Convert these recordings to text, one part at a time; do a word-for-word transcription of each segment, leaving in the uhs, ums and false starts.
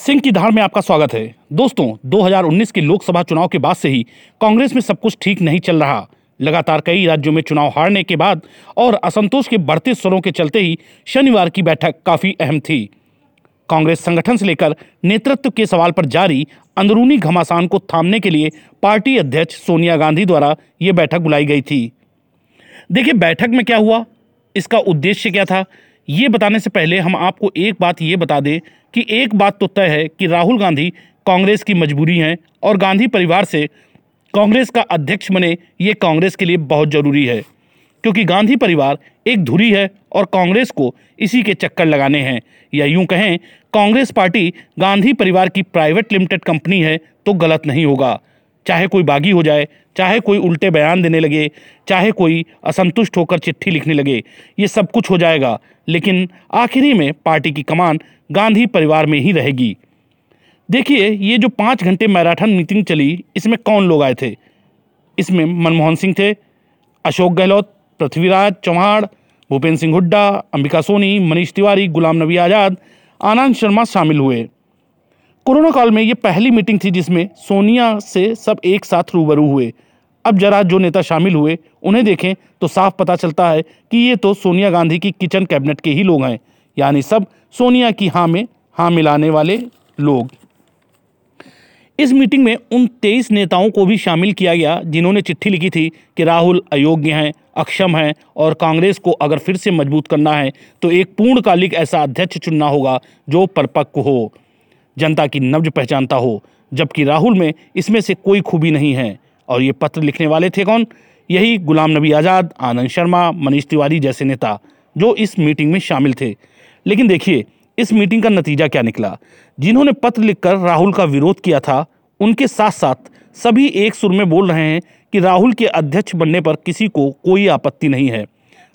सिंह की धार में आपका स्वागत है। दोस्तों, दो हज़ार उन्नीस के लोकसभा चुनाव के बाद से ही कांग्रेस में सब कुछ ठीक नहीं चल रहा। लगातार कई राज्यों में चुनाव हारने के बाद और असंतोष के बढ़ते स्वरों के चलते ही शनिवार की बैठक काफ़ी अहम थी। कांग्रेस संगठन से लेकर नेतृत्व के सवाल पर जारी अंदरूनी घमासान को थामने के लिए पार्टी अध्यक्ष सोनिया गांधी द्वारा ये बैठक बुलाई गई थी। देखिए, बैठक में क्या हुआ, इसका उद्देश्य क्या था, ये बताने से पहले हम आपको एक बात ये बता दें कि एक बात तो तय है कि राहुल गांधी कांग्रेस की मजबूरी हैं और गांधी परिवार से कांग्रेस का अध्यक्ष बने, ये कांग्रेस के लिए बहुत ज़रूरी है, क्योंकि गांधी परिवार एक धुरी है और कांग्रेस को इसी के चक्कर लगाने हैं, या यूं कहें कांग्रेस पार्टी गांधी परिवार की प्राइवेट लिमिटेड कंपनी है तो गलत नहीं होगा। चाहे कोई बागी हो जाए, चाहे कोई उल्टे बयान देने लगे, चाहे कोई असंतुष्ट होकर चिट्ठी लिखने लगे, ये सब कुछ हो जाएगा, लेकिन आखिरी में पार्टी की कमान गांधी परिवार में ही रहेगी। देखिए, ये जो पाँच घंटे मैराथन मीटिंग चली, इसमें कौन लोग आए थे। इसमें मनमोहन सिंह थे, अशोक गहलोत, पृथ्वीराज चव्हाण, भूपेंद्र सिंह हुड्डा, अंबिका सोनी, मनीष तिवारी, गुलाम नबी आज़ाद, आनंद शर्मा शामिल हुए। कोरोना काल में ये पहली मीटिंग थी जिसमें सोनिया से सब एक साथ रूबरू हुए। अब जरा जो नेता शामिल हुए उन्हें देखें तो साफ पता चलता है कि ये तो सोनिया गांधी की किचन कैबिनेट के ही लोग हैं, यानी सब सोनिया की हाँ में हाँ मिलाने वाले लोग। इस मीटिंग में उन तेईस नेताओं को भी शामिल किया गया जिन्होंने चिट्ठी लिखी थी कि राहुल अयोग्य हैं, अक्षम हैं और कांग्रेस को अगर फिर से मजबूत करना है तो एक पूर्णकालिक ऐसा अध्यक्ष चुनना होगा जो परिपक्व हो, जनता की नब्ज पहचानता हो, जबकि राहुल में इसमें से कोई खूबी नहीं है। और ये पत्र लिखने वाले थे कौन, यही गुलाम नबी आज़ाद, आनंद शर्मा, मनीष तिवारी जैसे नेता जो इस मीटिंग में शामिल थे। लेकिन देखिए, इस मीटिंग का नतीजा क्या निकला। जिन्होंने पत्र लिखकर राहुल का विरोध किया था उनके साथ साथ सभी एक सुर में बोल रहे हैं कि राहुल के अध्यक्ष बनने पर किसी को कोई आपत्ति नहीं है।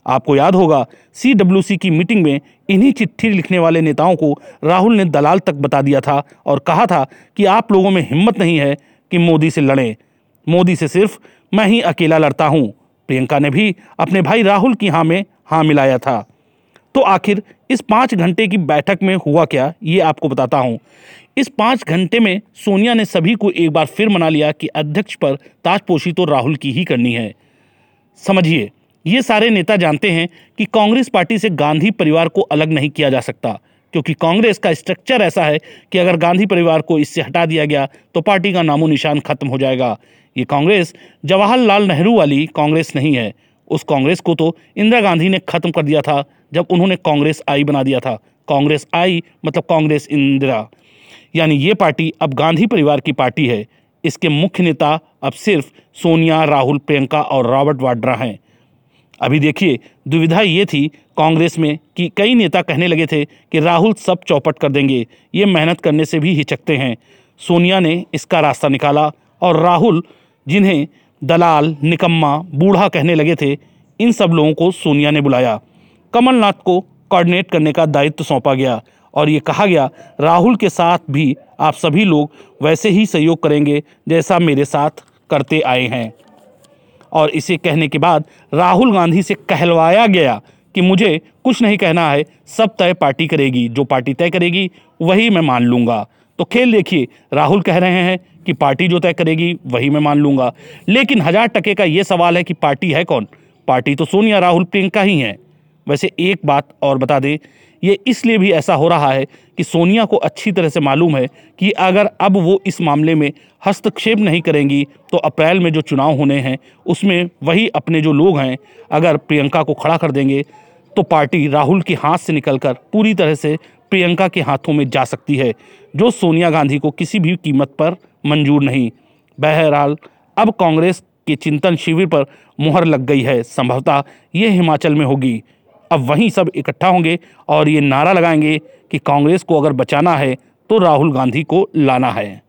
आपको याद होगा, सी डब्ल्यू सी की मीटिंग में इन्हीं चिट्ठी लिखने वाले नेताओं को राहुल ने दलाल तक बता दिया था और कहा था कि आप लोगों में हिम्मत नहीं है कि मोदी से लड़ें, मोदी से सिर्फ मैं ही अकेला लड़ता हूं। प्रियंका ने भी अपने भाई राहुल की हाँ में हाँ मिलाया था। तो आखिर इस पाँच घंटे की बैठक में हुआ क्या, ये आपको बताता हूँ। इस पाँच घंटे में सोनिया ने सभी को एक बार फिर मना लिया कि अध्यक्ष पर ताजपोशी तो राहुल की ही करनी है। समझिए, ये सारे नेता जानते हैं कि कांग्रेस पार्टी से गांधी परिवार को अलग नहीं किया जा सकता, क्योंकि कांग्रेस का स्ट्रक्चर ऐसा है कि अगर गांधी परिवार को इससे हटा दिया गया तो पार्टी का नामो निशान खत्म हो जाएगा। ये कांग्रेस जवाहरलाल नेहरू वाली कांग्रेस नहीं है। उस कांग्रेस को तो इंदिरा गांधी ने खत्म कर दिया था जब उन्होंने कांग्रेस आई बना दिया था। कांग्रेस आई मतलब कांग्रेस इंदिरा, यानी ये पार्टी अब गांधी परिवार की पार्टी है। इसके मुख्य नेता अब सिर्फ सोनिया, राहुल, प्रियंका और रॉबर्ट वाड्रा हैं। अभी देखिए, दुविधा ये थी कांग्रेस में कि कई नेता कहने लगे थे कि राहुल सब चौपट कर देंगे, ये मेहनत करने से भी हिचकते हैं। सोनिया ने इसका रास्ता निकाला और राहुल, जिन्हें दलाल, निकम्मा, बूढ़ा कहने लगे थे, इन सब लोगों को सोनिया ने बुलाया। कमलनाथ को कोऑर्डिनेट करने का दायित्व सौंपा गया और ये कहा गया, राहुल के साथ भी आप सभी लोग वैसे ही सहयोग करेंगे जैसा मेरे साथ करते आए हैं। और इसे कहने के बाद राहुल गांधी से कहलवाया गया कि मुझे कुछ नहीं कहना है, सब तय पार्टी करेगी, जो पार्टी तय करेगी वही मैं मान लूँगा। तो खेल देखिए, राहुल कह रहे हैं कि पार्टी जो तय करेगी वही मैं मान लूँगा, लेकिन हजार टके का ये सवाल है कि पार्टी है कौन। पार्टी तो सोनिया, राहुल, प्रियंका ही हैं। वैसे एक बात और बता दें, ये इसलिए भी ऐसा हो रहा है कि सोनिया को अच्छी तरह से मालूम है कि अगर अब वो इस मामले में हस्तक्षेप नहीं करेंगी तो अप्रैल में जो चुनाव होने हैं उसमें वही अपने जो लोग हैं अगर प्रियंका को खड़ा कर देंगे तो पार्टी राहुल के हाथ से निकलकर पूरी तरह से प्रियंका के हाथों में जा सकती है, जो सोनिया गांधी को किसी भी कीमत पर मंजूर नहीं। बहरहाल, अब कांग्रेस के चिंतन शिविर पर मुहर लग गई है। संभवतः ये हिमाचल में होगी। अब वहीं सब इकट्ठा होंगे और ये नारा लगाएंगे कि कांग्रेस को अगर बचाना है तो राहुल गांधी को लाना है।